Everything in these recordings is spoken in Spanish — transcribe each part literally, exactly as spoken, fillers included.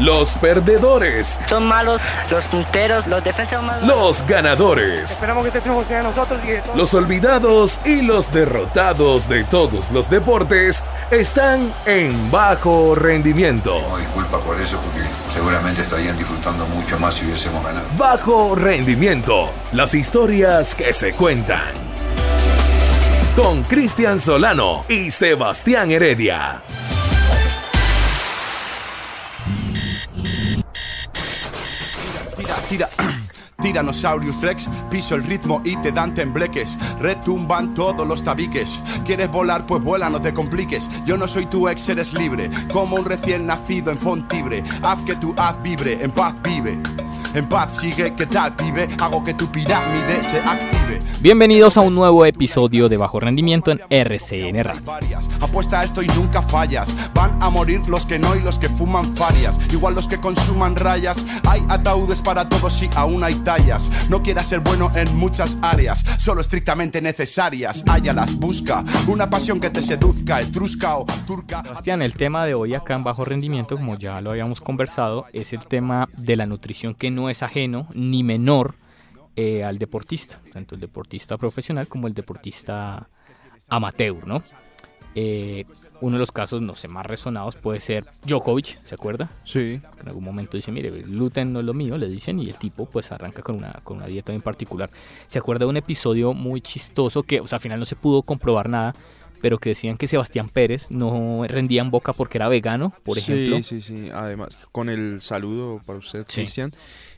Los perdedores son malos, los punteros, los defensas son malos. Los ganadores. Esperamos que este triunfo sea de nosotros y de todos. Los olvidados y los derrotados de todos los deportes están en bajo rendimiento. No disculpa por eso, porque seguramente estarían disfrutando mucho más si hubiésemos ganado. Bajo rendimiento, las historias que se cuentan. Con Cristian Solano y Sebastián Heredia. Tira, Tyrannosaurus Rex, piso el ritmo y te dan tembleques. Retumban todos los tabiques. ¿Quieres volar? Pues vuela, no te compliques. Yo no soy tu ex, eres libre. Como un recién nacido en Fontibre. Haz que tu haz vibre, en paz vive. En paz sigue, ¿qué tal, pibe? Hago que tu pirámide se active. Bienvenidos a un nuevo episodio de Bajo Rendimiento en R C N Radio. Apuesta a esto y nunca fallas. Van a morir los que no y los que fuman farias. Igual los que consuman rayas. Hay ataúdes para todos y aún hay tallas. No quieras ser bueno en muchas áreas, solo estrictamente necesarias. Hállalas, busca una pasión que te seduzca, etrusca o turca. Sebastián, el tema de hoy acá en Bajo Rendimiento, como ya lo habíamos conversado, es el tema de la nutrición, que no es ajeno ni menor eh, al deportista, tanto el deportista profesional como el deportista amateur, ¿no? Eh, uno de los casos, no sé, más resonados puede ser Djokovic, ¿se acuerda? Sí. En algún momento dice, mire, el gluten no es lo mío, le dicen, y el tipo pues arranca con una, con una dieta en particular. ¿Se acuerda de un episodio muy chistoso que, o sea, al final no se pudo comprobar nada, pero que decían que Sebastián Pérez no rendía en Boca porque era vegano, por ejemplo? Sí, sí, sí. Además, con el saludo para usted, sí. Cristian,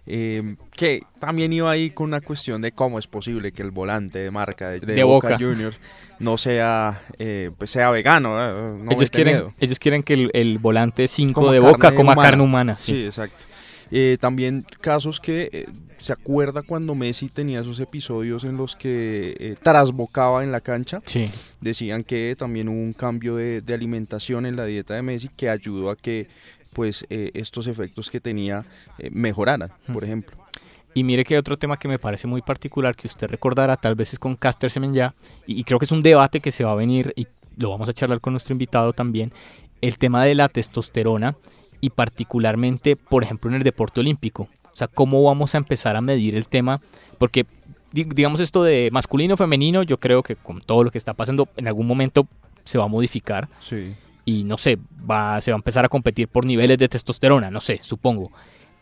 eh, que también iba ahí con una cuestión de cómo es posible que el volante de marca de, de, de Boca, Boca Juniors no sea, eh, pues sea vegano. Eh, no ellos, quieren, ellos quieren que el, el volante cinco de Boca coma humana. carne humana. Sí, sí, exacto. Eh, también casos que eh, se acuerda cuando Messi tenía esos episodios en los que eh, trasbocaba en la cancha. Sí. Decían que también hubo un cambio de, de alimentación en la dieta de Messi que ayudó a que pues eh, estos efectos que tenía eh, mejoraran, uh-huh. por ejemplo. Y mire que hay otro tema que me parece muy particular que usted recordará, tal vez es con Caster Semenya, y, y creo que es un debate que se va a venir y lo vamos a charlar con nuestro invitado también, el tema de la testosterona. Y particularmente, por ejemplo, en el deporte olímpico. O sea, ¿cómo vamos a empezar a medir el tema? Porque, digamos, esto de masculino, femenino, yo creo que con todo lo que está pasando, en algún momento se va a modificar. Sí. Y, no sé, va, se va a empezar a competir por niveles de testosterona, no sé, supongo.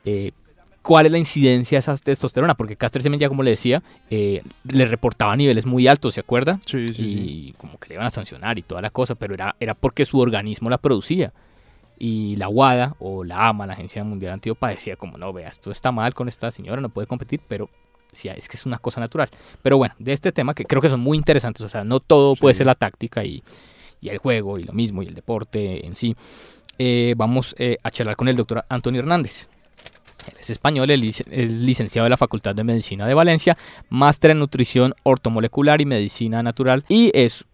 Eh, ¿Cuál es la incidencia de esa testosterona? Porque Caster Semenya, como le decía, eh, le reportaba niveles muy altos, ¿se acuerda? Sí, sí, y sí. Como que le iban a sancionar y toda la cosa, pero era, era porque su organismo la producía. Y la U A D A o la A M A, la Agencia Mundial Antidoping, decía como, no, vea, esto está mal con esta señora, no puede competir, pero sí, es que es una cosa natural. Pero bueno, de este tema que creo que son muy interesantes, o sea, no todo sí. puede ser la táctica y, y el juego y lo mismo y el deporte en sí. Eh, vamos eh, a charlar con el doctor Antonio Hernández. Él es español, él es licenciado de la Facultad de Medicina de Valencia, máster en nutrición ortomolecular y medicina natural, y es,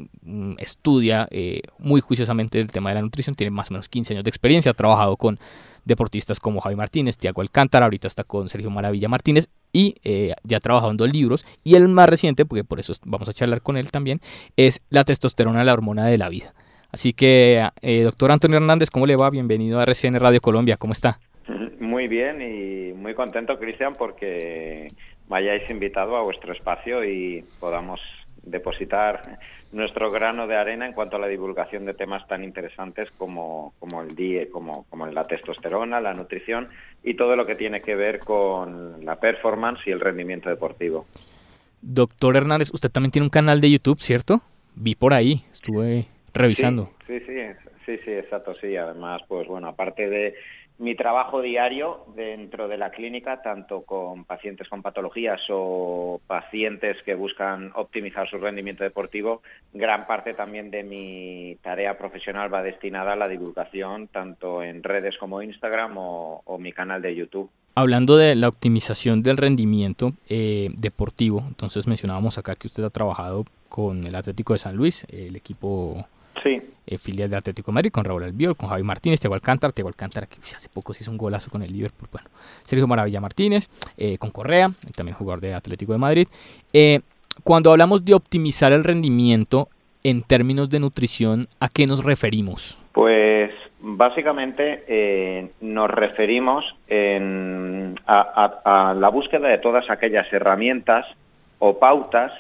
estudia eh, muy juiciosamente el tema de la nutrición, tiene más o menos quince años de experiencia, ha trabajado con deportistas como Javi Martínez, Thiago Alcántara, ahorita está con Sergio Maravilla Martínez, y eh, ya ha trabajado en dos libros, y el más reciente, porque por eso vamos a charlar con él también, es La testosterona, la hormona de la vida. Así que, eh, doctor Antonio Hernández, ¿cómo le va? Bienvenido a R C N Radio Colombia, ¿cómo está? Muy bien y muy contento, Cristian, porque me hayáis invitado a vuestro espacio y podamos depositar nuestro grano de arena en cuanto a la divulgación de temas tan interesantes como, como el D I E, como, como la testosterona, la nutrición y todo lo que tiene que ver con la performance y el rendimiento deportivo. Doctor Hernández, usted también tiene un canal de YouTube, ¿cierto? Vi por ahí, estuve revisando. Sí, sí, sí, sí, sí, exacto, sí. Además, pues bueno, aparte de mi trabajo diario dentro de la clínica, tanto con pacientes con patologías o pacientes que buscan optimizar su rendimiento deportivo, gran parte también de mi tarea profesional va destinada a la divulgación, tanto en redes como Instagram o, o mi canal de YouTube. Hablando de la optimización del rendimiento eh, deportivo, entonces mencionábamos acá que usted ha trabajado con el Atlético de San Luis, el equipo... Sí. Eh, filial de Atlético de Madrid, con Raúl Albiol, con Javi Martínez, Diego Alcántara, Diego Alcántara que hace poco se hizo un golazo con el Liverpool, bueno, Sergio Maravilla Martínez, eh, con Correa, también jugador de Atlético de Madrid. Eh, cuando hablamos de optimizar el rendimiento en términos de nutrición, ¿a qué nos referimos? Pues Básicamente eh, nos referimos en, a, a, a la búsqueda de todas aquellas herramientas o pautas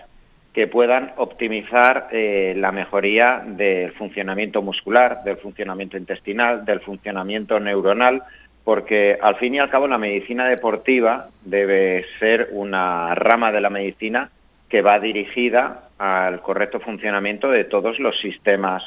que puedan optimizar eh, la mejoría del funcionamiento muscular, del funcionamiento intestinal, del funcionamiento neuronal, porque al fin y al cabo la medicina deportiva debe ser una rama de la medicina que va dirigida al correcto funcionamiento de todos los sistemas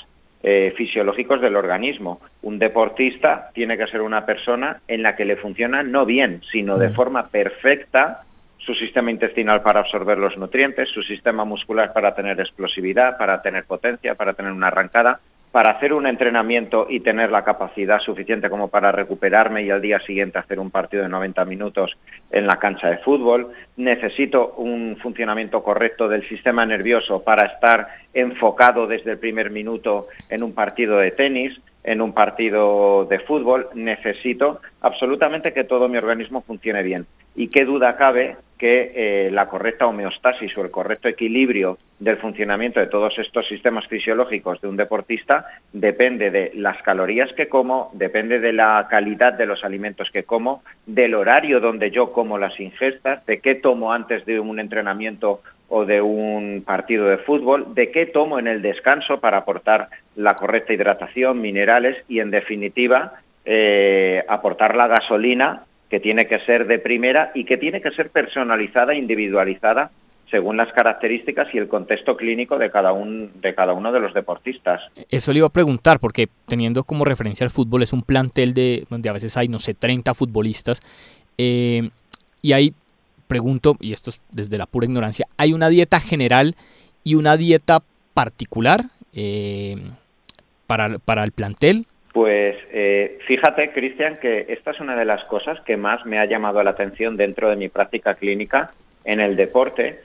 Eh, fisiológicos del organismo. Un deportista tiene que ser una persona en la que le funciona no bien, sino de forma perfecta su sistema intestinal para absorber los nutrientes, su sistema muscular para tener explosividad, para tener potencia, para tener una arrancada, para hacer un entrenamiento y tener la capacidad suficiente como para recuperarme y al día siguiente hacer un partido de noventa minutos en la cancha de fútbol. Necesito un funcionamiento correcto del sistema nervioso para estar enfocado desde el primer minuto en un partido de tenis, en un partido de fútbol. Necesito absolutamente que todo mi organismo funcione bien. Y qué duda cabe que eh, la correcta homeostasis o el correcto equilibrio del funcionamiento de todos estos sistemas fisiológicos de un deportista depende de las calorías que como, depende de la calidad de los alimentos que como, del horario donde yo como las ingestas, de qué tomo antes de un entrenamiento o de un partido de fútbol, de qué tomo en el descanso para aportar la correcta hidratación, minerales y, en definitiva, eh, aportar la gasolina que tiene que ser de primera y que tiene que ser personalizada e individualizada según las características y el contexto clínico de cada, un, de cada uno de los deportistas. Eso le iba a preguntar, porque teniendo como referencia el fútbol, es un plantel de donde a veces hay, no sé, treinta futbolistas, eh, y hay, pregunto, y esto es desde la pura ignorancia, ¿hay una dieta general y una dieta particular eh, para, para el plantel? Pues eh, fíjate, Cristian, que esta es una de las cosas que más me ha llamado la atención dentro de mi práctica clínica en el deporte,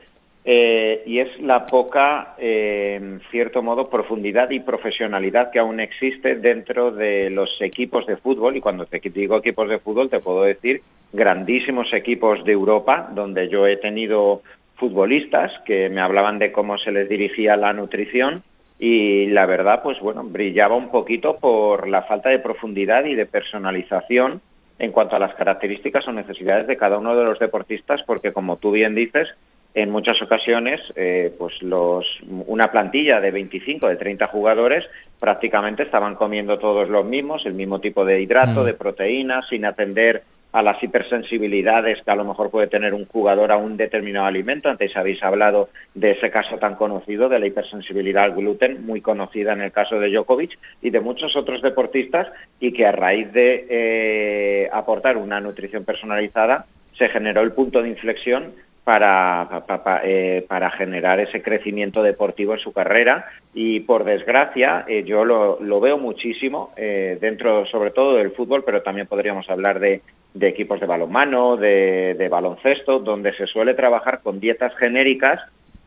eh, y es la poca, eh, en cierto modo, profundidad y profesionalidad que aún existe dentro de los equipos de fútbol. Y cuando te digo equipos de fútbol, te puedo decir grandísimos equipos de Europa, donde yo he tenido futbolistas que me hablaban de cómo se les dirigía la nutrición. Y la verdad, pues bueno, brillaba un poquito por la falta de profundidad y de personalización en cuanto a las características o necesidades de cada uno de los deportistas, porque como tú bien dices, en muchas ocasiones eh, pues los una plantilla de veinticinco, de treinta jugadores prácticamente estaban comiendo todos los mismos, el mismo tipo de hidrato, de proteínas, sin atender a las hipersensibilidades que a lo mejor puede tener un jugador a un determinado alimento. Antes habéis hablado de ese caso tan conocido de la hipersensibilidad al gluten, muy conocida en el caso de Djokovic y de muchos otros deportistas, y que a raíz de eh, aportar una nutrición personalizada se generó el punto de inflexión para, para, para, eh, para generar ese crecimiento deportivo en su carrera. Y por desgracia eh, yo lo, lo veo muchísimo eh, dentro sobre todo del fútbol, pero también podríamos hablar de de equipos de balonmano, de, de baloncesto, donde se suele trabajar con dietas genéricas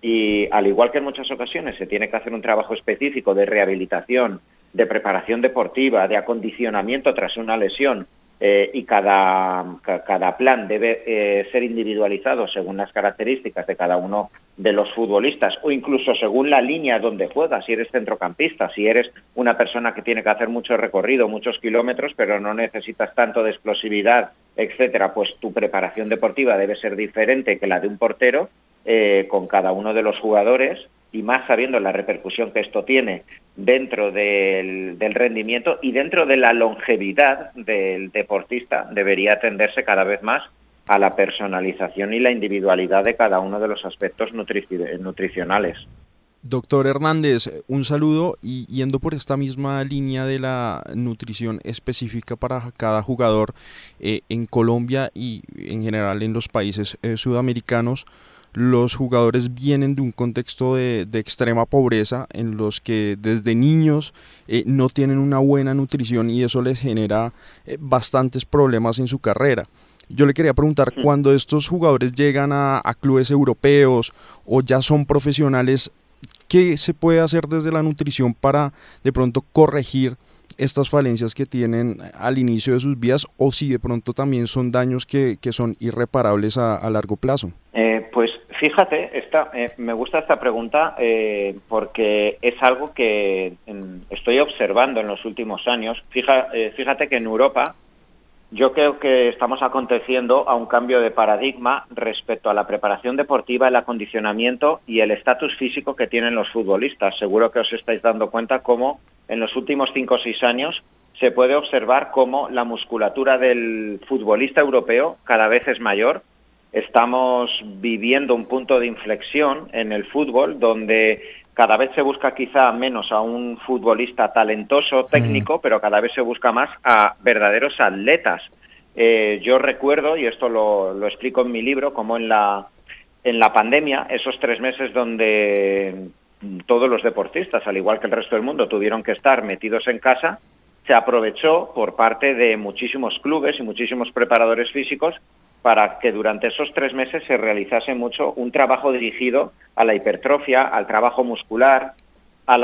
y, al igual que en muchas ocasiones se tiene que hacer un trabajo específico de rehabilitación, de preparación deportiva, de acondicionamiento tras una lesión, eh, y cada, cada plan debe eh, ser individualizado según las características de cada uno de los futbolistas, o incluso según la línea donde juegas, si eres centrocampista, si eres una persona que tiene que hacer mucho recorrido, muchos kilómetros, pero no necesitas tanto de explosividad, etcétera, pues tu preparación deportiva debe ser diferente que la de un portero eh, con cada uno de los jugadores, y más sabiendo la repercusión que esto tiene dentro del, del rendimiento y dentro de la longevidad del deportista. Debería atenderse cada vez más a la personalización y la individualidad de cada uno de los aspectos nutric- nutricionales. Doctor Hernández, un saludo, y yendo por esta misma línea de la nutrición específica para cada jugador, eh, en Colombia y en general en los países eh, sudamericanos, los jugadores vienen de un contexto de, de extrema pobreza en los que desde niños eh, no tienen una buena nutrición, y eso les genera eh, bastantes problemas en su carrera. Yo le quería preguntar, cuando estos jugadores llegan a, a clubes europeos o ya son profesionales, ¿qué se puede hacer desde la nutrición para de pronto corregir estas falencias que tienen al inicio de sus vidas, o si de pronto también son daños que, que son irreparables a, a largo plazo? Eh, pues Fíjate, esta, eh, me gusta esta pregunta eh, porque es algo que en, estoy observando en los últimos años. Fija, eh, fíjate que en Europa yo creo que estamos aconteciendo a un cambio de paradigma respecto a la preparación deportiva, el acondicionamiento y el estatus físico que tienen los futbolistas. Seguro que os estáis dando cuenta cómo en los últimos cinco o seis años se puede observar cómo la musculatura del futbolista europeo cada vez es mayor. Estamos viviendo un punto de inflexión en el fútbol donde cada vez se busca quizá menos a un futbolista talentoso, técnico, pero cada vez se busca más a verdaderos atletas. Eh, yo recuerdo, y esto lo, lo explico en mi libro, como en la, en la pandemia, esos tres meses donde todos los deportistas, al igual que el resto del mundo, tuvieron que estar metidos en casa, se aprovechó por parte de muchísimos clubes y muchísimos preparadores físicos para que durante esos tres meses se realizase mucho un trabajo dirigido a la hipertrofia, al trabajo muscular, al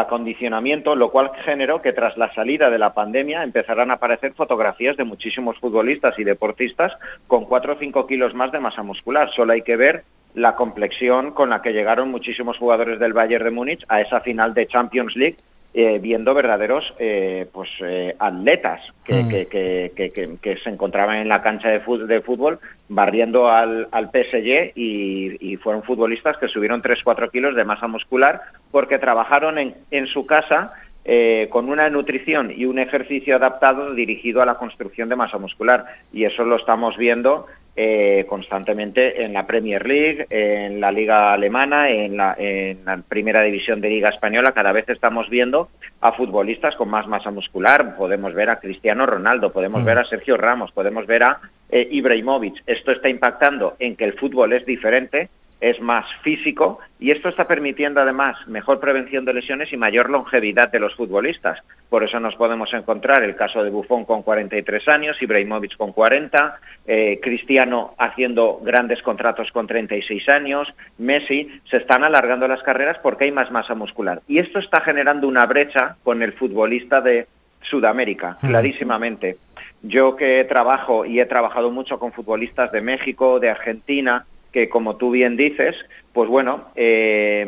acondicionamiento, lo cual generó que tras la salida de la pandemia empezarán a aparecer fotografías de muchísimos futbolistas y deportistas con cuatro o cinco kilos más de masa muscular. Solo hay que ver la complexión con la que llegaron muchísimos jugadores del Bayern de Múnich a esa final de Champions League, Eh, viendo verdaderos eh, pues eh, atletas que, mm. que, que, que, que, que se encontraban en la cancha de fútbol, de fútbol barriendo al, al P S G y, y fueron futbolistas que subieron tres cuatro kilos de masa muscular porque trabajaron en, en su casa eh, con una nutrición y un ejercicio adaptado dirigido a la construcción de masa muscular. Y eso lo estamos viendo eh, constantemente en la Premier League, en la Liga Alemana, en la, en la Primera División de Liga Española. Cada vez estamos viendo a futbolistas con más masa muscular. Podemos ver a Cristiano Ronaldo, podemos ver a Sergio Ramos, podemos ver a eh, Ibrahimovic. Esto está impactando en que el fútbol es diferente, es más físico, y esto está permitiendo además mejor prevención de lesiones y mayor longevidad de los futbolistas. Por eso nos podemos encontrar el caso de Buffon con cuarenta y tres años, Ibrahimovic con cuarenta, eh, Cristiano haciendo grandes contratos con treinta y seis años, Messi. Se están alargando las carreras porque hay más masa muscular. Y esto está generando una brecha con el futbolista de Sudamérica, clarísimamente. Yo que trabajo y he trabajado mucho con futbolistas de México, de Argentina, que como tú bien dices, pues bueno, eh,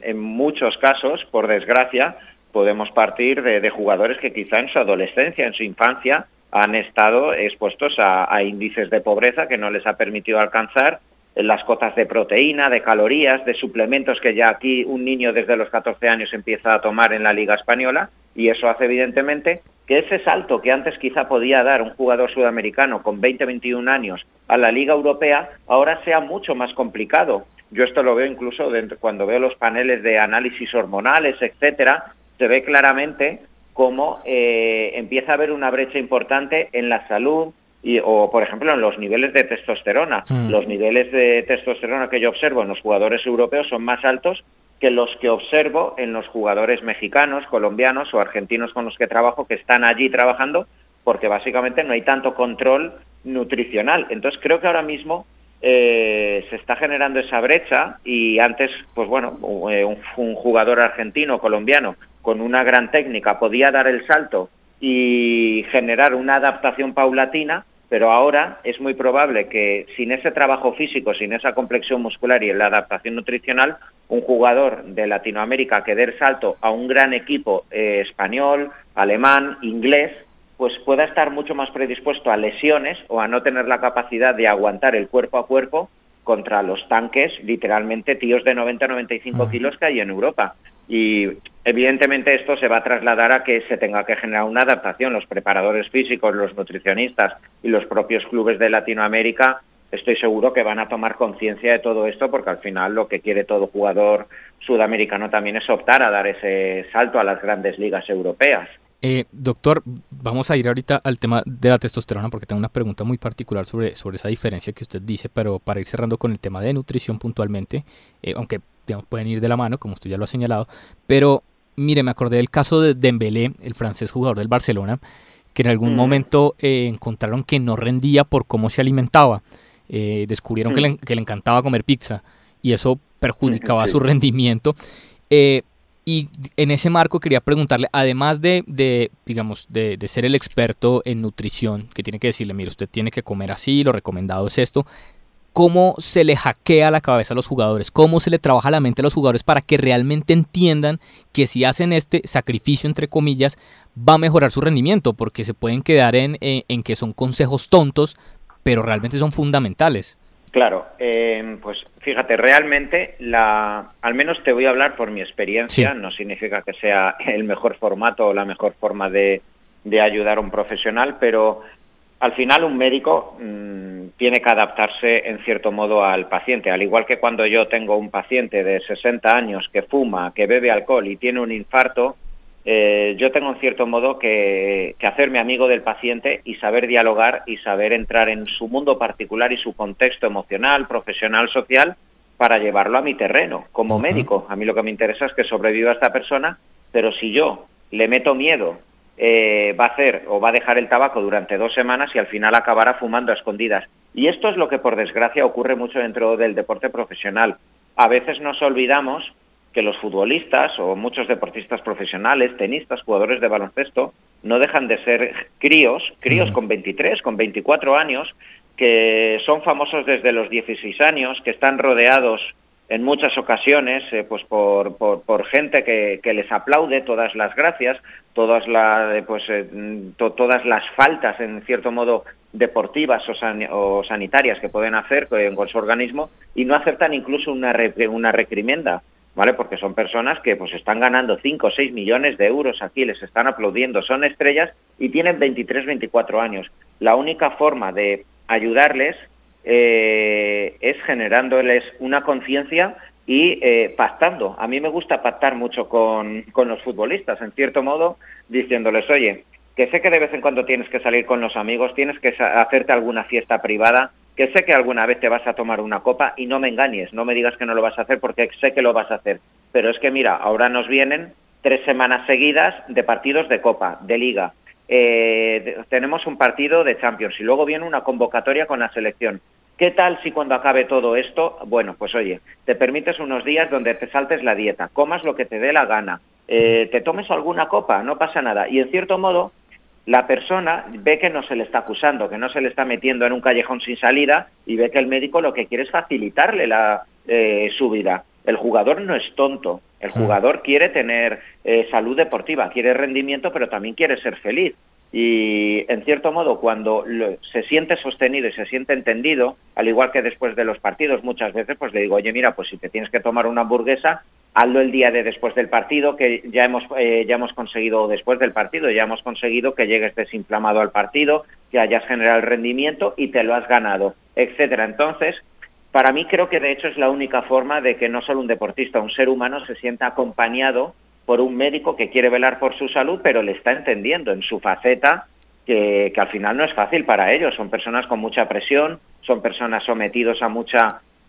en muchos casos, por desgracia, podemos partir de, de jugadores que quizá en su adolescencia, en su infancia, han estado expuestos a, a índices de pobreza que no les ha permitido alcanzar las cotas de proteína, de calorías, de suplementos que ya aquí un niño desde los catorce años empieza a tomar en la Liga Española, y eso hace evidentemente que ese salto que antes quizá podía dar un jugador sudamericano con veinte veintiuno años a la Liga Europea, ahora sea mucho más complicado. Yo esto lo veo incluso dentro, cuando veo los paneles de análisis hormonales, etcétera, se ve claramente cómo eh, empieza a haber una brecha importante en la salud, y, o por ejemplo en los niveles de testosterona. Mm. Los niveles de testosterona que yo observo en los jugadores europeos son más altos que los que observo en los jugadores mexicanos, colombianos o argentinos con los que trabajo, que están allí trabajando porque básicamente no hay tanto control nutricional. Entonces creo que ahora mismo eh, se está generando esa brecha, y antes, pues bueno, un, un jugador argentino o colombiano con una gran técnica podía dar el salto y generar una adaptación paulatina, pero ahora es muy probable que sin ese trabajo físico, sin esa complexión muscular y la adaptación nutricional, un jugador de Latinoamérica que dé el salto a un gran equipo eh, español, alemán, inglés, pues pueda estar mucho más predispuesto a lesiones o a no tener la capacidad de aguantar el cuerpo a cuerpo contra los tanques, literalmente tíos de noventa a noventa y cinco kilos que hay en Europa. Y evidentemente esto se va a trasladar a que se tenga que generar una adaptación. Los preparadores físicos, los nutricionistas y los propios clubes de Latinoamérica, estoy seguro que van a tomar conciencia de todo esto, porque al final lo que quiere todo jugador sudamericano también es optar a dar ese salto a las grandes ligas europeas. Eh, doctor, vamos a ir ahorita al tema de la testosterona, porque tengo una pregunta muy particular sobre, sobre esa diferencia que usted dice, pero para ir cerrando con el tema de nutrición puntualmente, eh, aunque digamos, pueden ir de la mano, como usted ya lo ha señalado, pero mire, me acordé del caso de Dembélé, el francés jugador del Barcelona, que en algún mm. momento eh, encontraron que no rendía por cómo se alimentaba. Eh, descubrieron que le, que le encantaba comer pizza y eso perjudicaba su rendimiento. Eh, y en ese marco quería preguntarle, además de, de digamos, de, de ser el experto en nutrición, que tiene que decirle, mire, usted tiene que comer así, lo recomendado es esto, cómo se le hackea la cabeza a los jugadores, cómo se le trabaja la mente a los jugadores para que realmente entiendan que si hacen este sacrificio, entre comillas, va a mejorar su rendimiento, porque se pueden quedar en, en, en que son consejos tontos, pero realmente son fundamentales. Claro, eh, pues fíjate, realmente, la, al menos te voy a hablar por mi experiencia, sí. No significa que sea el mejor formato o la mejor forma de, de ayudar a un profesional, pero al final un médico mmm, tiene que adaptarse en cierto modo al paciente, al igual que cuando yo tengo un paciente de sesenta años que fuma, que bebe alcohol y tiene un infarto, eh, yo tengo en cierto modo que, que hacerme amigo del paciente y saber dialogar y saber entrar en su mundo particular y su contexto emocional, profesional, social, para llevarlo a mi terreno como uh-huh. médico. A mí lo que me interesa es que sobreviva esta persona, pero si yo le meto miedo, Eh, va a hacer o va a dejar el tabaco durante dos semanas y al final acabará fumando a escondidas. Y esto es lo que, por desgracia, ocurre mucho dentro del deporte profesional. A veces nos olvidamos que los futbolistas o muchos deportistas profesionales, tenistas, jugadores de baloncesto, no dejan de ser críos, críos con veintitrés, con veinticuatro años, que son famosos desde los dieciséis años, que están rodeados en muchas ocasiones, eh, pues por, por, por gente que, que les aplaude todas las gracias, todas, la, pues, eh, to, todas las faltas, en cierto modo, deportivas o, san, o sanitarias que pueden hacer con su organismo, y no aceptan incluso una, una recrimienda, ¿vale? Porque son personas que pues están ganando cinco o seis millones de euros aquí, les están aplaudiendo, son estrellas y tienen veintitrés, veinticuatro años. La única forma de ayudarles Eh, es generándoles una conciencia y eh, pactando. A mí me gusta pactar mucho con, con los futbolistas, en cierto modo, diciéndoles, oye, que sé que de vez en cuando tienes que salir con los amigos, tienes que hacerte alguna fiesta privada, que sé que alguna vez te vas a tomar una copa y no me engañes, no me digas que no lo vas a hacer porque sé que lo vas a hacer. Pero es que mira, ahora nos vienen tres semanas seguidas de partidos de copa, de liga. Eh, de, tenemos un partido de Champions y luego viene una convocatoria con la selección. ¿Qué tal si cuando acabe todo esto, bueno, pues oye, te permites unos días donde te saltes la dieta, comas lo que te dé la gana, eh, te tomes alguna copa, no pasa nada? Y en cierto modo, la persona ve que no se le está acusando, que no se le está metiendo en un callejón sin salida y ve que el médico lo que quiere es facilitarle la, eh, su vida. El jugador no es tonto. El jugador quiere tener eh, salud deportiva, quiere rendimiento, pero también quiere ser feliz. Y, en cierto modo, cuando lo, se siente sostenido y se siente entendido, al igual que después de los partidos, muchas veces pues le digo, oye, mira, pues si te tienes que tomar una hamburguesa, hazlo el día de después del partido, que ya hemos, eh, ya hemos conseguido, después del partido, ya hemos conseguido que llegues desinflamado al partido, que hayas generado el rendimiento y te lo has ganado, etcétera. Entonces, para mí creo que de hecho es la única forma de que no solo un deportista, un ser humano se sienta acompañado por un médico que quiere velar por su salud, pero le está entendiendo en su faceta que, que al final no es fácil para ellos. Son personas con mucha presión, son personas sometidas a mucha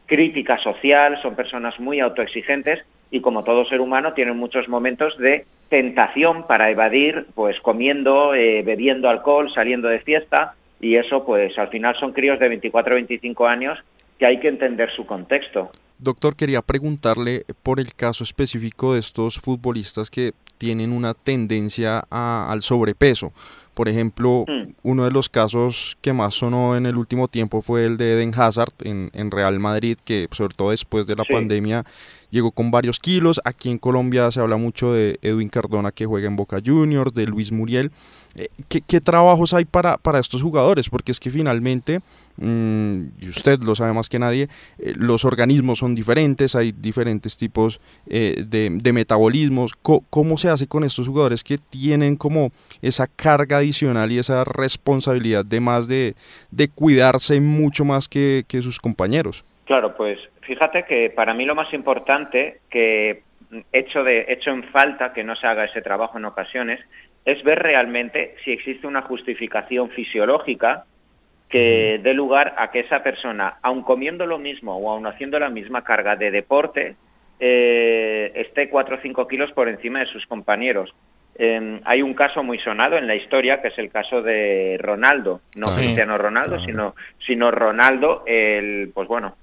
crítica social, son personas muy autoexigentes y como todo ser humano tienen muchos momentos de tentación para evadir, pues comiendo, eh, bebiendo alcohol, saliendo de fiesta y eso pues al final son críos de veinticuatro o veinticinco años que hay que entender su contexto. Doctor, quería preguntarle por el caso específico de estos futbolistas que tienen una tendencia a, al sobrepeso. Por ejemplo, mm. uno de los casos que más sonó en el último tiempo fue el de Eden Hazard en, en Real Madrid, que sobre todo después de la sí. pandemia llegó con varios kilos. Aquí en Colombia se habla mucho de Edwin Cardona, que juega en Boca Juniors, de Luis Muriel. ¿Qué, qué trabajos hay para, para estos jugadores? Porque es que finalmente, mmm, y usted lo sabe más que nadie, eh, los organismos son diferentes, hay diferentes tipos eh, de, de metabolismos. ¿Cómo, ¿Cómo se hace con estos jugadores que tienen como esa carga adicional y esa responsabilidad de más de, de cuidarse mucho más que, que sus compañeros? Claro, pues fíjate que para mí lo más importante que hecho, de, hecho en falta que no se haga ese trabajo en ocasiones es ver realmente si existe una justificación fisiológica que dé lugar a que esa persona, aun comiendo lo mismo o aun haciendo la misma carga de deporte, eh, esté cuatro o cinco kilos por encima de sus compañeros. Eh, hay un caso muy sonado en la historia que es el caso de Ronaldo, no sí. Cristiano Ronaldo, sino, sino Ronaldo, el, pues bueno,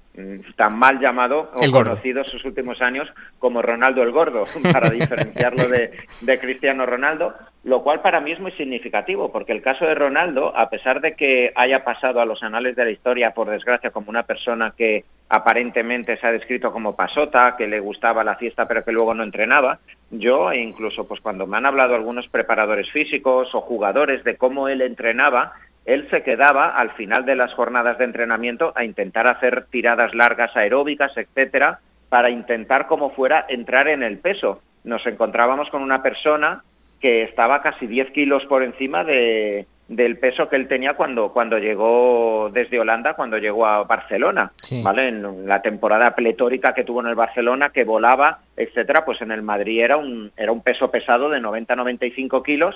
tan mal llamado o conocido sus últimos años como Ronaldo el Gordo, para diferenciarlo de, de Cristiano Ronaldo, lo cual para mí es muy significativo, porque el caso de Ronaldo, a pesar de que haya pasado a los anales de la historia, por desgracia, como una persona que aparentemente se ha descrito como pasota, que le gustaba la fiesta pero que luego no entrenaba, yo incluso pues cuando me han hablado algunos preparadores físicos o jugadores de cómo él entrenaba, él se quedaba al final de las jornadas de entrenamiento a intentar hacer tiradas largas aeróbicas, etcétera, para intentar como fuera entrar en el peso. Nos encontrábamos con una persona que estaba casi diez kilos por encima de, del peso que él tenía cuando, cuando llegó desde Holanda, cuando llegó a Barcelona, sí. ¿Vale? En la temporada pletórica que tuvo en el Barcelona, que volaba, etcétera, pues en el Madrid era un, era un peso pesado de noventa a noventa y cinco kilos,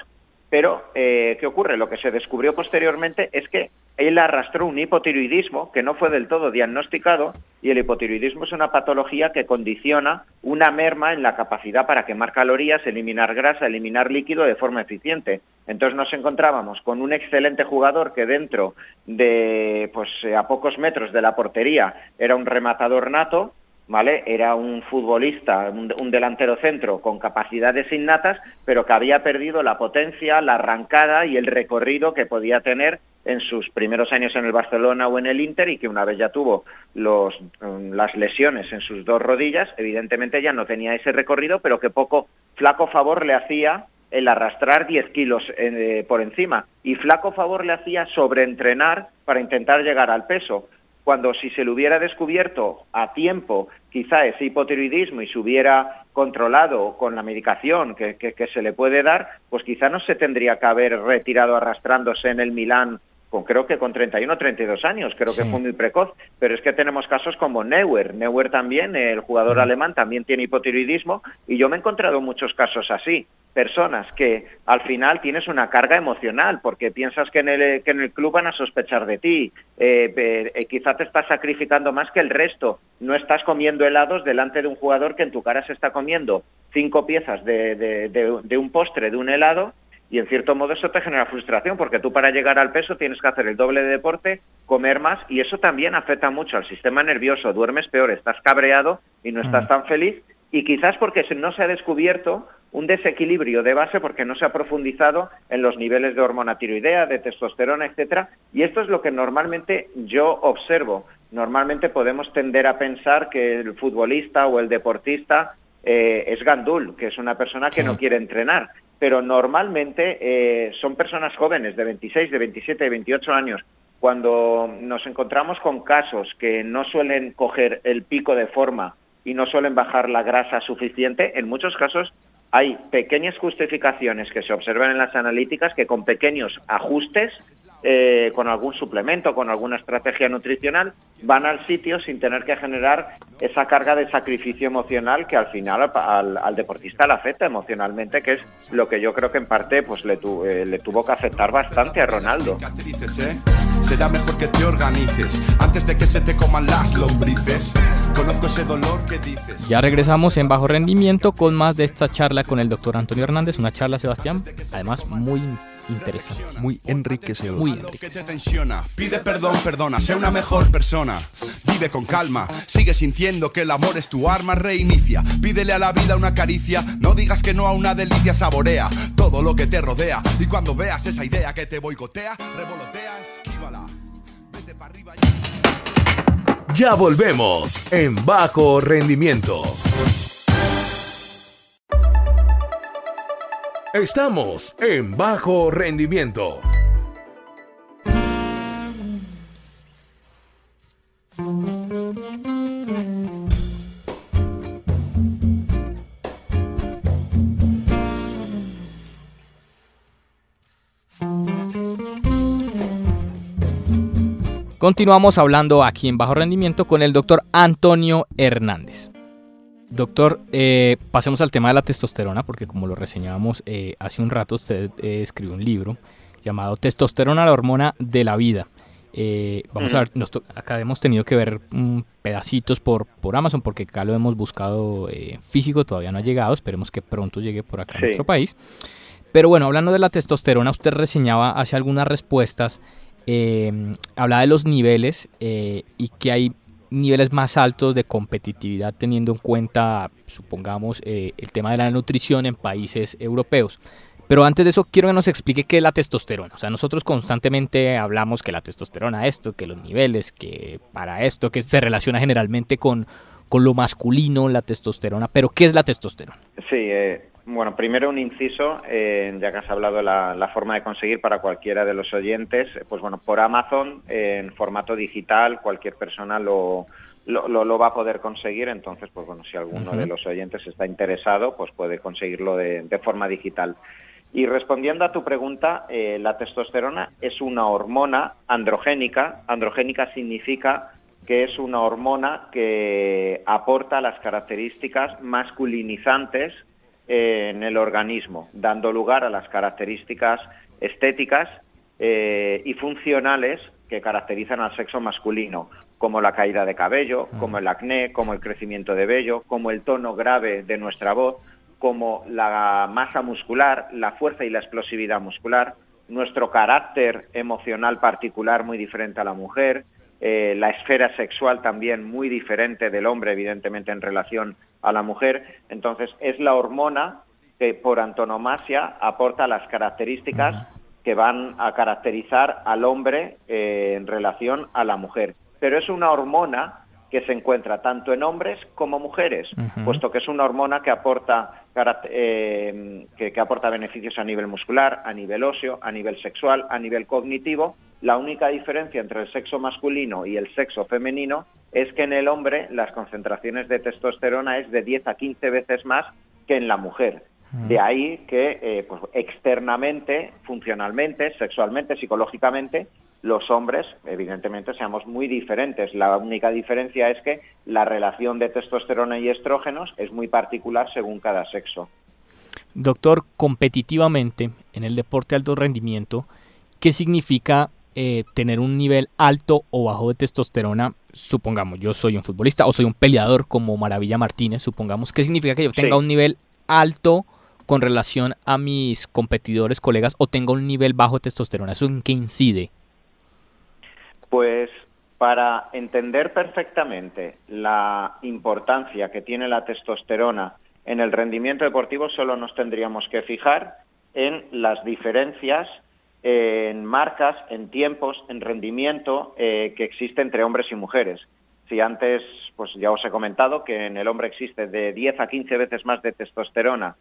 Pero, eh, ¿qué ocurre? Lo que se descubrió posteriormente es que él arrastró un hipotiroidismo que no fue del todo diagnosticado, y el hipotiroidismo es una patología que condiciona una merma en la capacidad para quemar calorías, eliminar grasa, eliminar líquido de forma eficiente. Entonces nos encontrábamos con un excelente jugador que dentro de, pues a pocos metros de la portería, era un rematador nato, ¿vale? Era un futbolista, un, un delantero centro con capacidades innatas, pero que había perdido la potencia, la arrancada y el recorrido que podía tener en sus primeros años en el Barcelona o en el Inter, y que una vez ya tuvo los, las lesiones en sus dos rodillas, evidentemente ya no tenía ese recorrido, pero que poco flaco favor le hacía el arrastrar diez kilos eh, por encima, y flaco favor le hacía sobreentrenar para intentar llegar al peso. Cuando si se le hubiera descubierto a tiempo quizá ese hipotiroidismo y se hubiera controlado con la medicación que, que, que se le puede dar, pues quizá no se tendría que haber retirado arrastrándose en el Milán, con, creo que con treinta y uno o treinta y dos años, creo sí. que fue muy precoz, pero es que tenemos casos como Neuer, Neuer también, el jugador sí. alemán, también tiene hipotiroidismo, y yo me he encontrado muchos casos así. Personas que al final tienes una carga emocional porque piensas que en el, que en el club van a sospechar de ti, eh, eh, quizá te estás sacrificando más que el resto, no estás comiendo helados delante de un jugador que en tu cara se está comiendo cinco piezas de, de, de, de un postre, de un helado, y en cierto modo eso te genera frustración porque tú para llegar al peso tienes que hacer el doble de deporte, comer más, y eso también afecta mucho al sistema nervioso, duermes peor, estás cabreado y no estás tan feliz, y quizás porque no se ha descubierto un desequilibrio de base porque no se ha profundizado en los niveles de hormona tiroidea, de testosterona, etcétera, y esto es lo que normalmente yo observo. Normalmente podemos tender a pensar que el futbolista o el deportista eh, es gandul, que es una persona que sí. no quiere entrenar, pero normalmente eh, son personas jóvenes de veintiséis, de veintisiete, de veintiocho años. Cuando nos encontramos con casos que no suelen coger el pico de forma y no suelen bajar la grasa suficiente, en muchos casos hay pequeñas justificaciones que se observan en las analíticas que con pequeños ajustes, eh, con algún suplemento, con alguna estrategia nutricional, van al sitio sin tener que generar esa carga de sacrificio emocional que al final al, al deportista le afecta emocionalmente, que es lo que yo creo que en parte pues le, tu, eh, le tuvo que afectar bastante a Ronaldo. Será mejor que te organices antes de que se te coman las lombrices. Conozco ese dolor que dices. Ya regresamos en Bajo Rendimiento con más de esta charla con el doctor Antonio Hernández. Una charla, Sebastián, además muy interesante, muy enriquecedor. Muy enriquecedor. Pide perdón, perdona, sé una mejor persona. Vive con calma, sigue sintiendo que el amor es tu arma, reinicia. Pídele a la vida una caricia, no digas que no a una delicia, saborea todo lo que te rodea y cuando veas esa idea que te boicotea, revolotea, esquívala. Vete para arriba. Y... Ya volvemos en Bajo Rendimiento. Estamos en Bajo Rendimiento. Continuamos hablando aquí en Bajo Rendimiento con el doctor Antonio Hernández. Doctor, eh, pasemos al tema de la testosterona, porque como lo reseñábamos eh, hace un rato, usted eh, escribió un libro llamado Testosterona, la hormona de la vida. Eh, vamos mm. a ver, nos to- acá hemos tenido que ver mm, pedacitos por, por Amazon, porque acá lo hemos buscado eh, físico, todavía no ha llegado, esperemos que pronto llegue por acá sí. a nuestro país. Pero bueno, hablando de la testosterona, usted reseñaba hace algunas respuestas, eh, hablaba de los niveles eh, y que hay niveles más altos de competitividad, teniendo en cuenta, supongamos, eh, el tema de la nutrición en países europeos. Pero antes de eso, quiero que nos explique qué es la testosterona. O sea, nosotros constantemente hablamos que la testosterona, esto, que los niveles, que para esto, que se relaciona generalmente con, con lo masculino, la testosterona. Pero, ¿qué es la testosterona? Sí, eh, bueno, primero un inciso, eh, ya que has hablado de la, la forma de conseguir para cualquiera de los oyentes. Pues bueno, por Amazon, eh, en formato digital, cualquier persona lo... Lo, lo, lo va a poder conseguir. Entonces, pues bueno, si alguno uh-huh. de los oyentes está interesado, pues puede conseguirlo de, de forma digital. Y respondiendo a tu pregunta, eh, la testosterona es una hormona androgénica. Androgénica significa que es una hormona que aporta las características masculinizantes eh, en el organismo, dando lugar a las características estéticas eh, y funcionales que caracterizan al sexo masculino, como la caída de cabello, como el acné, como el crecimiento de vello, como el tono grave de nuestra voz, como la masa muscular, la fuerza y la explosividad muscular, nuestro carácter emocional particular muy diferente a la mujer, eh, la esfera sexual también muy diferente del hombre, evidentemente, en relación a la mujer. Entonces, es la hormona que, por antonomasia, aporta las características que van a caracterizar al hombre eh, en relación a la mujer. Pero es una hormona que se encuentra tanto en hombres como mujeres, uh-huh. puesto que es una hormona que aporta, eh, que, que aporta beneficios a nivel muscular, a nivel óseo, a nivel sexual, a nivel cognitivo. La única diferencia entre el sexo masculino y el sexo femenino es que en el hombre las concentraciones de testosterona es de diez a quince veces más que en la mujer. De ahí que eh, pues externamente, funcionalmente, sexualmente, psicológicamente, los hombres, evidentemente, seamos muy diferentes. La única diferencia es que la relación de testosterona y estrógenos es muy particular según cada sexo. Doctor, competitivamente, en el deporte de alto rendimiento, ¿qué significa eh, tener un nivel alto o bajo de testosterona? Supongamos, yo soy un futbolista o soy un peleador como Maravilla Martínez, supongamos. ¿Qué significa que yo tenga sí. un nivel alto con relación a mis competidores, colegas, o tenga un nivel bajo de testosterona? ¿Eso en qué incide? Pues para entender perfectamente la importancia que tiene la testosterona en el rendimiento deportivo, solo nos tendríamos que fijar en las diferencias en marcas, en tiempos, en rendimiento eh, que existe entre hombres y mujeres. Si antes, pues ya os he comentado que en el hombre existe de diez a quince veces más de testosterona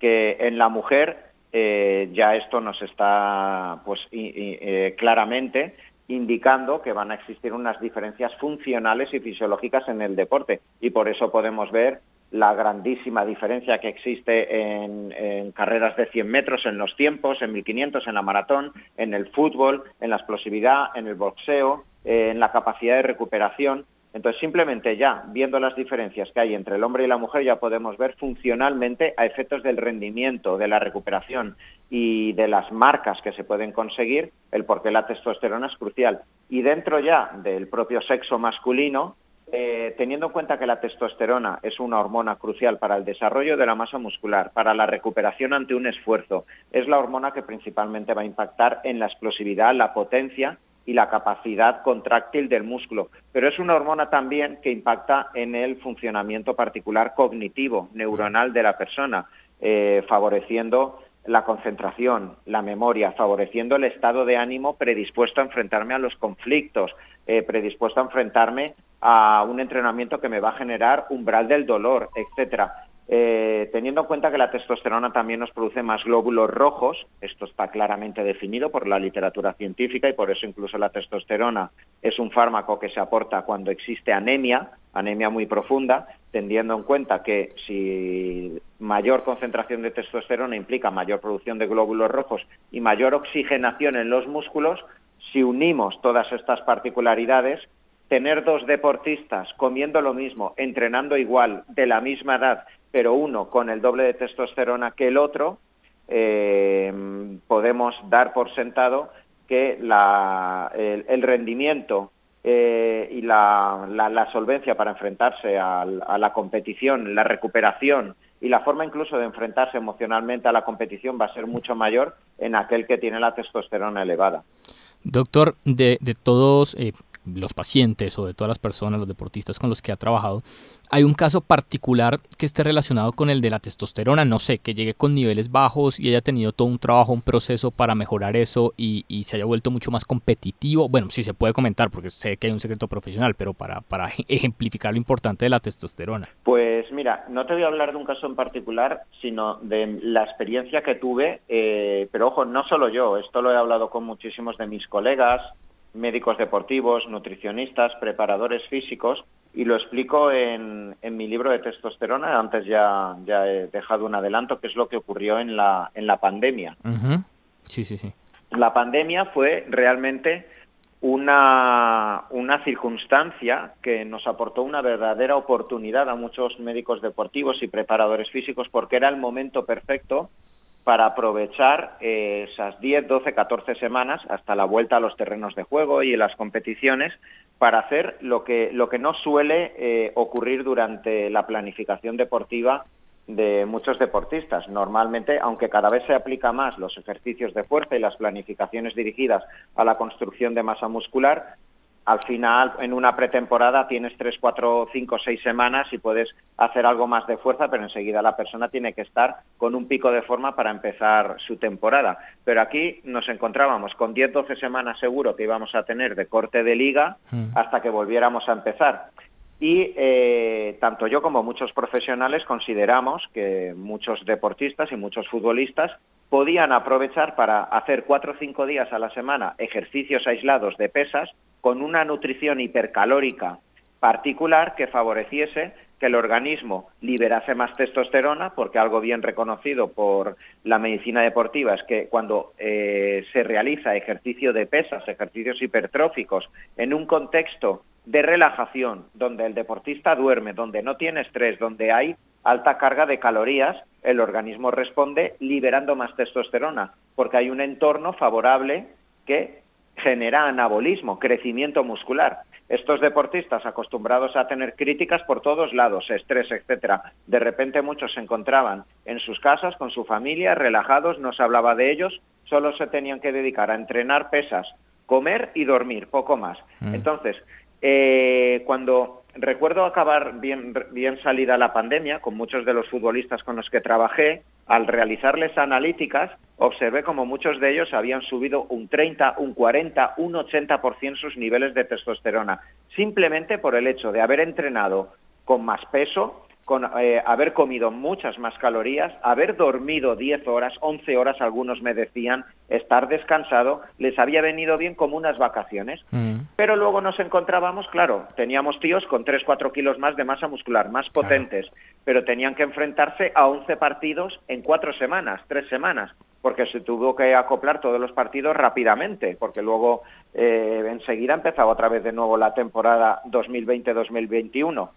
que en la mujer, eh, ya esto nos está pues i- i- eh, claramente indicando que van a existir unas diferencias funcionales y fisiológicas en el deporte, y por eso podemos ver la grandísima diferencia que existe en, en carreras de cien metros, en los tiempos, en mil quinientos, en la maratón, en el fútbol, en la explosividad, en el boxeo, eh, en la capacidad de recuperación. Entonces, simplemente ya viendo las diferencias que hay entre el hombre y la mujer, ya podemos ver funcionalmente a efectos del rendimiento, de la recuperación y de las marcas que se pueden conseguir, el por qué la testosterona es crucial. Y dentro ya del propio sexo masculino, eh, teniendo en cuenta que la testosterona es una hormona crucial para el desarrollo de la masa muscular, para la recuperación ante un esfuerzo, es la hormona que principalmente va a impactar en la explosividad, la potencia y la capacidad contráctil del músculo, pero es una hormona también que impacta en el funcionamiento particular cognitivo, neuronal de la persona, eh, favoreciendo la concentración, la memoria, favoreciendo el estado de ánimo predispuesto a enfrentarme a los conflictos, eh, predispuesto a enfrentarme a un entrenamiento que me va a generar umbral del dolor, etcétera. Eh, teniendo en cuenta que la testosterona también nos produce más glóbulos rojos, esto está claramente definido por la literatura científica, y por eso incluso la testosterona es un fármaco que se aporta cuando existe anemia, anemia muy profunda, teniendo en cuenta que si mayor concentración de testosterona implica mayor producción de glóbulos rojos y mayor oxigenación en los músculos, si unimos todas estas particularidades, tener dos deportistas comiendo lo mismo, entrenando igual, de la misma edad, pero uno con el doble de testosterona que el otro, eh, podemos dar por sentado que la, el, el rendimiento eh, y la, la, la solvencia para enfrentarse a, a la competición, la recuperación y la forma incluso de enfrentarse emocionalmente a la competición va a ser mucho mayor en aquel que tiene la testosterona elevada. Doctor, de, de todos... Eh... los pacientes o de todas las personas, los deportistas con los que ha trabajado, hay un caso particular que esté relacionado con el de la testosterona, no sé, que llegue con niveles bajos y haya tenido todo un trabajo, un proceso para mejorar eso y, y se haya vuelto mucho más competitivo. Bueno, sí se puede comentar porque sé que hay un secreto profesional, pero para, para ejemplificar lo importante de la testosterona. Pues mira, no te voy a hablar de un caso en particular, sino de la experiencia que tuve, eh, pero ojo, no solo yo, esto lo he hablado con muchísimos de mis colegas, médicos deportivos, nutricionistas, preparadores físicos, y lo explico en, en mi libro de testosterona. Antes ya, ya he dejado un adelanto, que es lo que ocurrió en la, en la pandemia. Uh-huh. Sí, sí, sí. La pandemia fue realmente una, una circunstancia que nos aportó una verdadera oportunidad a muchos médicos deportivos y preparadores físicos, porque era el momento perfecto para aprovechar eh, esas diez, doce, catorce semanas hasta la vuelta a los terrenos de juego y las competiciones para hacer lo que, lo que no suele eh, ocurrir durante la planificación deportiva de muchos deportistas. Normalmente, aunque cada vez se aplica más los ejercicios de fuerza y las planificaciones dirigidas a la construcción de masa muscular, al final, en una pretemporada tienes tres, cuatro, cinco, seis semanas y puedes hacer algo más de fuerza, pero enseguida la persona tiene que estar con un pico de forma para empezar su temporada. Pero aquí nos encontrábamos con diez, doce semanas seguro que íbamos a tener de corte de liga hasta que volviéramos a empezar. Y eh, tanto yo como muchos profesionales consideramos que muchos deportistas y muchos futbolistas podían aprovechar para hacer cuatro o cinco días a la semana ejercicios aislados de pesas con una nutrición hipercalórica particular que favoreciese que el organismo liberase más testosterona, porque algo bien reconocido por la medicina deportiva es que cuando eh, se realiza ejercicio de pesas, ejercicios hipertróficos, en un contexto de relajación, donde el deportista duerme, donde no tiene estrés, donde hay alta carga de calorías, el organismo responde liberando más testosterona, porque hay un entorno favorable que genera anabolismo, crecimiento muscular. Estos deportistas acostumbrados a tener críticas por todos lados, estrés, etcétera, de repente muchos se encontraban en sus casas, con su familia, relajados, no se hablaba de ellos, solo se tenían que dedicar a entrenar pesas, comer y dormir, poco más. Mm. Entonces, eh, cuando recuerdo acabar bien, bien salida la pandemia, con muchos de los futbolistas con los que trabajé, al realizarles analíticas, observé como muchos de ellos habían subido un treinta, un cuarenta, un ochenta por ciento sus niveles de testosterona, simplemente por el hecho de haber entrenado con más peso, con eh, haber comido muchas más calorías, haber dormido diez horas, once horas, algunos me decían, estar descansado, les había venido bien como unas vacaciones. Mm. Pero luego nos encontrábamos, claro, teníamos tíos con tres, cuatro kilos más de masa muscular, más potentes, claro, pero tenían que enfrentarse a once partidos en cuatro semanas, tres semanas, porque se tuvo que acoplar todos los partidos rápidamente, porque luego eh, enseguida empezaba otra vez de nuevo la temporada dos mil veinte dos mil veintiuno.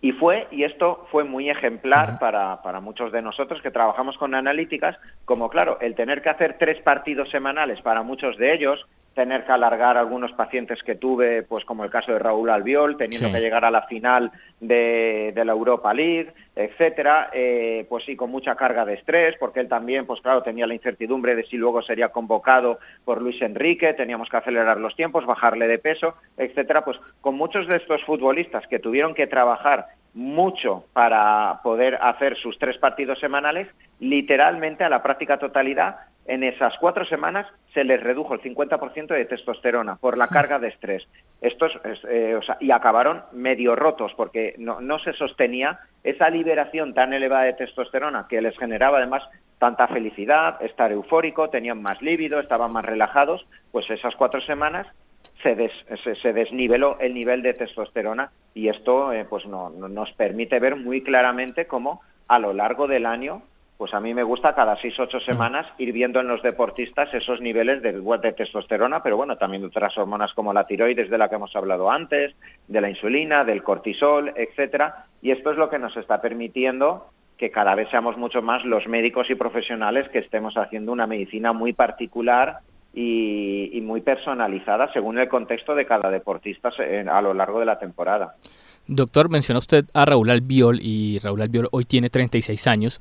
Y fue, y esto fue muy ejemplar para, para muchos de nosotros que trabajamos con analíticas, como claro, el tener que hacer tres partidos semanales para muchos de ellos, tener que alargar algunos pacientes que tuve, pues como el caso de Raúl Albiol, teniendo sí. que llegar a la final de, de la Europa League, etcétera, eh, pues sí, con mucha carga de estrés, porque él también, pues claro, tenía la incertidumbre de si luego sería convocado por Luis Enrique, teníamos que acelerar los tiempos, bajarle de peso, etcétera. Pues con muchos de estos futbolistas que tuvieron que trabajar mucho para poder hacer sus tres partidos semanales, literalmente a la práctica totalidad, en esas cuatro semanas se les redujo el cincuenta por ciento de testosterona por la carga de estrés. Estos eh, o sea, y acabaron medio rotos porque no, no se sostenía esa liberación tan elevada de testosterona que les generaba además tanta felicidad, estar eufórico, tenían más líbido, estaban más relajados, pues esas cuatro semanas se, des, se, se desniveló el nivel de testosterona y esto eh, pues no, no nos permite ver muy claramente cómo a lo largo del año, pues a mí me gusta cada seis, ocho semanas ir viendo en los deportistas esos niveles de, de testosterona, pero bueno, también otras hormonas como la tiroides, de la que hemos hablado antes, de la insulina, del cortisol, etcétera. Y esto es lo que nos está permitiendo que cada vez seamos mucho más los médicos y profesionales que estemos haciendo una medicina muy particular y, y muy personalizada según el contexto de cada deportista a lo largo de la temporada. Doctor, menciona usted a Raúl Albiol, y Raúl Albiol hoy tiene treinta y seis años.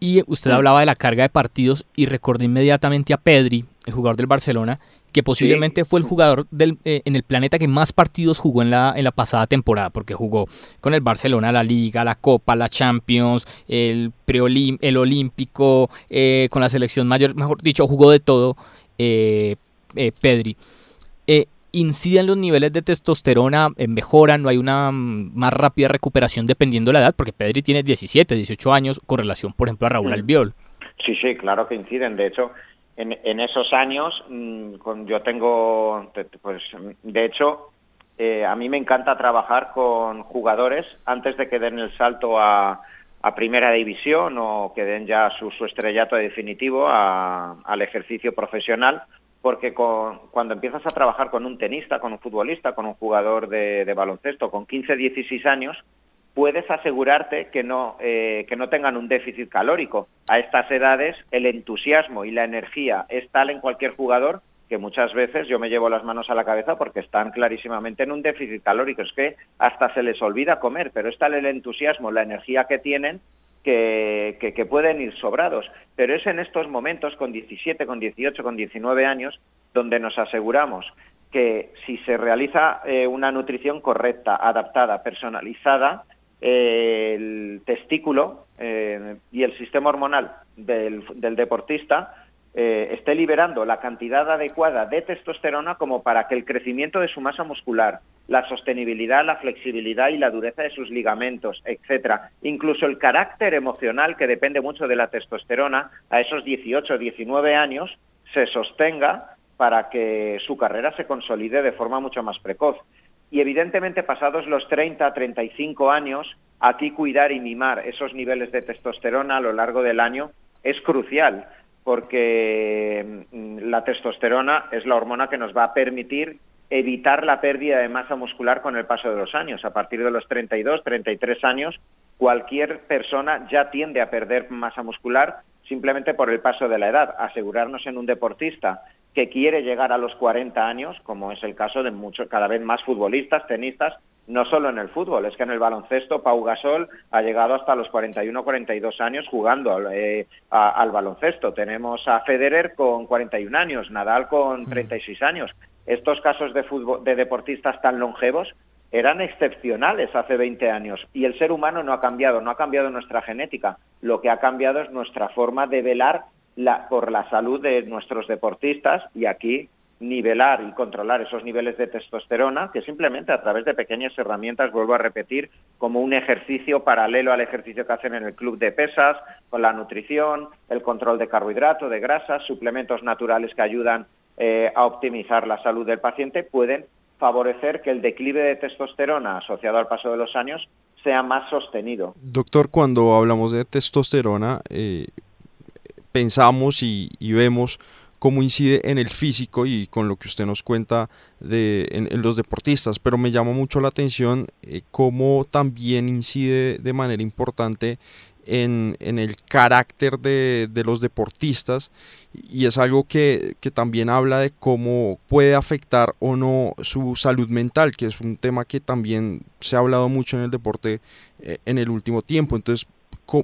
Y usted hablaba de la carga de partidos y recordó inmediatamente a Pedri, el jugador del Barcelona, que posiblemente sí. fue el jugador del, eh, en el planeta que más partidos jugó en la, en la pasada temporada, porque jugó con el Barcelona la Liga, la Copa, la Champions, el, pre-olim- el Olímpico, eh, con la selección mayor, mejor dicho, jugó de todo eh, eh, Pedri. Eh, inciden los niveles de testosterona, eh, mejoran, no hay una más rápida recuperación dependiendo de la edad, porque Pedri tiene diecisiete, dieciocho años con relación, por ejemplo, a Raúl Albiol. Sí, sí, claro que inciden, de hecho... En, en esos años, mmm, con, yo tengo, pues, de hecho, eh, a mí me encanta trabajar con jugadores antes de que den el salto a, a Primera División o que den ya su, su estrellato definitivo a, al ejercicio profesional, porque con, cuando empiezas a trabajar con un tenista, con un futbolista, con un jugador de, de baloncesto, con quince, dieciséis años, puedes asegurarte que no, eh, que no tengan un déficit calórico. A estas edades el entusiasmo y la energía es tal en cualquier jugador que muchas veces yo me llevo las manos a la cabeza porque están clarísimamente en un déficit calórico. Es que hasta se les olvida comer, pero es tal el entusiasmo, la energía que tienen, que, que, que pueden ir sobrados. Pero es en estos momentos, con diecisiete, con dieciocho, con diecinueve años, donde nos aseguramos que si se realiza eh, una nutrición correcta, adaptada, personalizada, el testículo eh, y el sistema hormonal del, del deportista eh, esté liberando la cantidad adecuada de testosterona como para que el crecimiento de su masa muscular, la sostenibilidad, la flexibilidad y la dureza de sus ligamentos, etcétera, incluso el carácter emocional, que depende mucho de la testosterona, a esos dieciocho, diecinueve años se sostenga para que su carrera se consolide de forma mucho más precoz. Y evidentemente pasados los treinta, treinta y cinco años, aquí cuidar y mimar esos niveles de testosterona a lo largo del año es crucial, porque la testosterona es la hormona que nos va a permitir evitar la pérdida de masa muscular con el paso de los años. A partir de los treinta y dos, treinta y tres años, cualquier persona ya tiende a perder masa muscular simplemente por el paso de la edad. Asegurarnos en un deportista que quiere llegar a los cuarenta años, como es el caso de muchos, cada vez más futbolistas, tenistas, no solo en el fútbol, es que en el baloncesto Pau Gasol ha llegado hasta los cuarenta y uno, cuarenta y dos años jugando eh, a, al baloncesto. Tenemos a Federer con cuarenta y uno años, Nadal con treinta y seis años. Estos casos de, fútbol, de deportistas tan longevos eran excepcionales hace veinte años, y el ser humano no ha cambiado, no ha cambiado nuestra genética. Lo que ha cambiado es nuestra forma de velar La, por la salud de nuestros deportistas, y aquí nivelar y controlar esos niveles de testosterona, que simplemente a través de pequeñas herramientas, vuelvo a repetir, como un ejercicio paralelo al ejercicio que hacen en el club de pesas, con la nutrición, el control de carbohidratos, de grasas, suplementos naturales que ayudan eh, a optimizar la salud del paciente, pueden favorecer que el declive de testosterona asociado al paso de los años sea más sostenido. Doctor, cuando hablamos de testosterona, eh... pensamos y, y vemos cómo incide en el físico y con lo que usted nos cuenta de, en, en los deportistas, pero me llama mucho la atención eh, cómo también incide de manera importante en, en el carácter de, de los deportistas, y es algo que, que también habla de cómo puede afectar o no su salud mental, que es un tema que también se ha hablado mucho en el deporte eh, en el último tiempo. Entonces,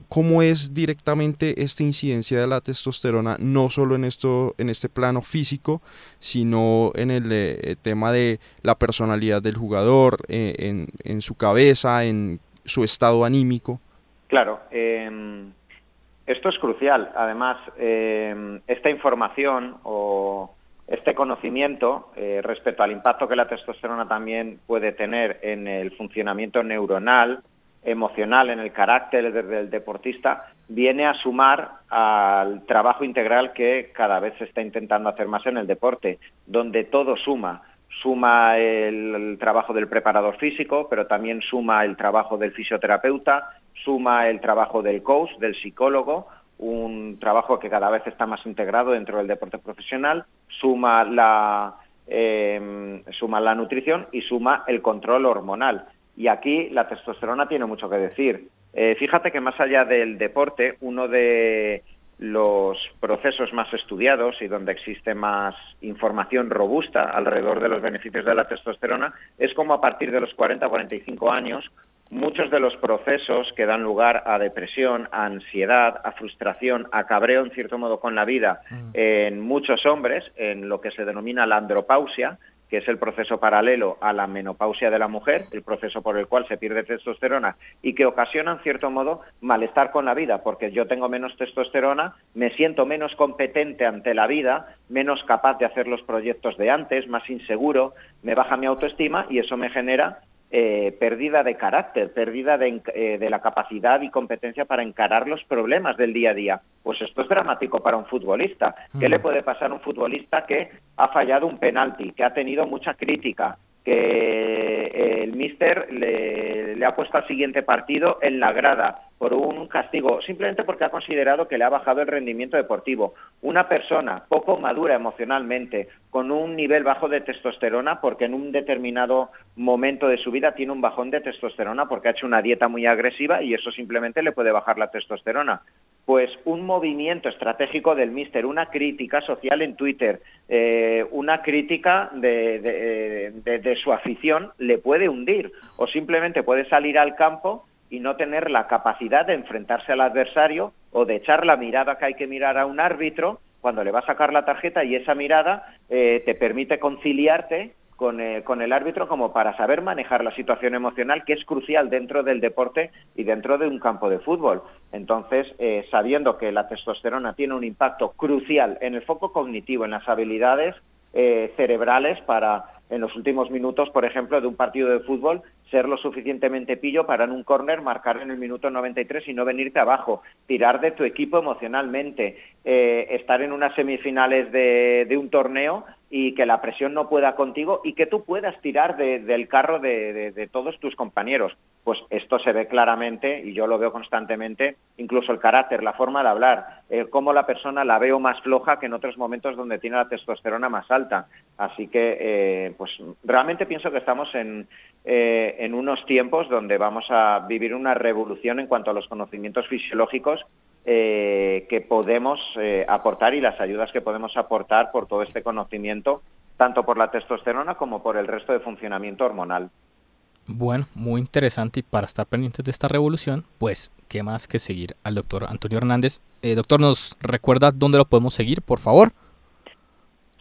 ¿cómo es directamente esta incidencia de la testosterona, no solo en, esto, en este plano físico, sino en el eh, tema de la personalidad del jugador, eh, en, en su cabeza, en su estado anímico? Claro, eh, esto es crucial. Además, eh, esta información o este conocimiento eh, respecto al impacto que la testosterona también puede tener en el funcionamiento neuronal, emocional, en el carácter del deportista, viene a sumar al trabajo integral que cada vez se está intentando hacer más en el deporte, donde todo suma. Suma el, el trabajo del preparador físico, pero también suma el trabajo del fisioterapeuta, suma el trabajo del coach, del psicólogo, un trabajo que cada vez está más integrado dentro del deporte profesional, suma la, eh, suma la nutrición y suma el control hormonal. Y aquí la testosterona tiene mucho que decir. Eh, fíjate que más allá del deporte, uno de los procesos más estudiados y donde existe más información robusta alrededor de los beneficios de la testosterona es cómo a partir de los cuarenta, cuarenta y cinco años muchos de los procesos que dan lugar a depresión, a ansiedad, a frustración, a cabreo en cierto modo con la vida en muchos hombres, en lo que se denomina la andropausia, que es el proceso paralelo a la menopausia de la mujer, el proceso por el cual se pierde testosterona y que ocasiona, en cierto modo, malestar con la vida, porque yo tengo menos testosterona, me siento menos competente ante la vida, menos capaz de hacer los proyectos de antes, más inseguro, me baja mi autoestima y eso me genera eh, pérdida de carácter, pérdida de, eh, de la capacidad y competencia para encarar los problemas del día a día. Pues esto es dramático para un futbolista. ¿Qué le puede pasar a un futbolista que ha fallado un penalti, que ha tenido mucha crítica, que el míster le, le ha puesto al siguiente partido en la grada por un castigo, simplemente porque ha considerado que le ha bajado el rendimiento deportivo? Una persona poco madura emocionalmente, con un nivel bajo de testosterona, porque en un determinado momento de su vida tiene un bajón de testosterona porque ha hecho una dieta muy agresiva y eso simplemente le puede bajar la testosterona. Pues un movimiento estratégico del míster, una crítica social en Twitter, eh, una crítica de, de, de, de su afición le puede hundir, o simplemente puede salir al campo y no tener la capacidad de enfrentarse al adversario o de echar la mirada que hay que mirar a un árbitro cuando le va a sacar la tarjeta, y esa mirada eh, te permite conciliarte Con, eh, con el árbitro como para saber manejar la situación emocional, que es crucial dentro del deporte y dentro de un campo de fútbol. Entonces, eh, sabiendo que la testosterona tiene un impacto crucial en el foco cognitivo, en las habilidades eh, cerebrales para, en los últimos minutos, por ejemplo, de un partido de fútbol, ser lo suficientemente pillo para en un córner marcar en el minuto noventa y tres y no venirte abajo, tirar de tu equipo emocionalmente, eh, estar en unas semifinales de, de un torneo y que la presión no pueda contigo y que tú puedas tirar de, del carro de, de, de todos tus compañeros. Pues esto se ve claramente, y yo lo veo constantemente, incluso el carácter, la forma de hablar, eh, cómo la persona la veo más floja que en otros momentos donde tiene la testosterona más alta. Así que, eh, pues realmente pienso que estamos en, eh, en unos tiempos donde vamos a vivir una revolución en cuanto a los conocimientos fisiológicos eh, que podemos eh, aportar y las ayudas que podemos aportar por todo este conocimiento, tanto por la testosterona como por el resto de funcionamiento hormonal. Bueno, muy interesante, y para estar pendientes de esta revolución, pues qué más que seguir al doctor Antonio Hernández. Eh, doctor, ¿nos recuerda dónde lo podemos seguir, por favor?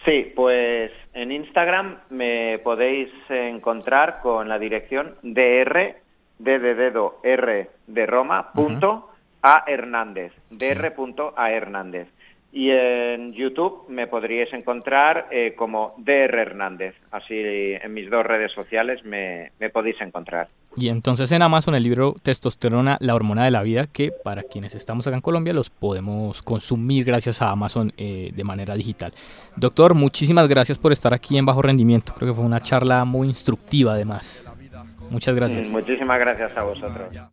Sí, pues en Instagram me podéis encontrar con la dirección dr, d de dedo, r de Roma, punto a Hernández, dr punto a Hernández. Y en YouTube me podríais encontrar eh, como D R Hernández. Así en mis dos redes sociales me, me podéis encontrar. Y entonces en Amazon el libro Testosterona, la hormona de la vida, que para quienes estamos acá en Colombia los podemos consumir gracias a Amazon eh, de manera digital. Doctor, muchísimas gracias por estar aquí en Bajo Rendimiento. Creo que fue una charla muy instructiva además. Muchas gracias. Muchísimas gracias a vosotros.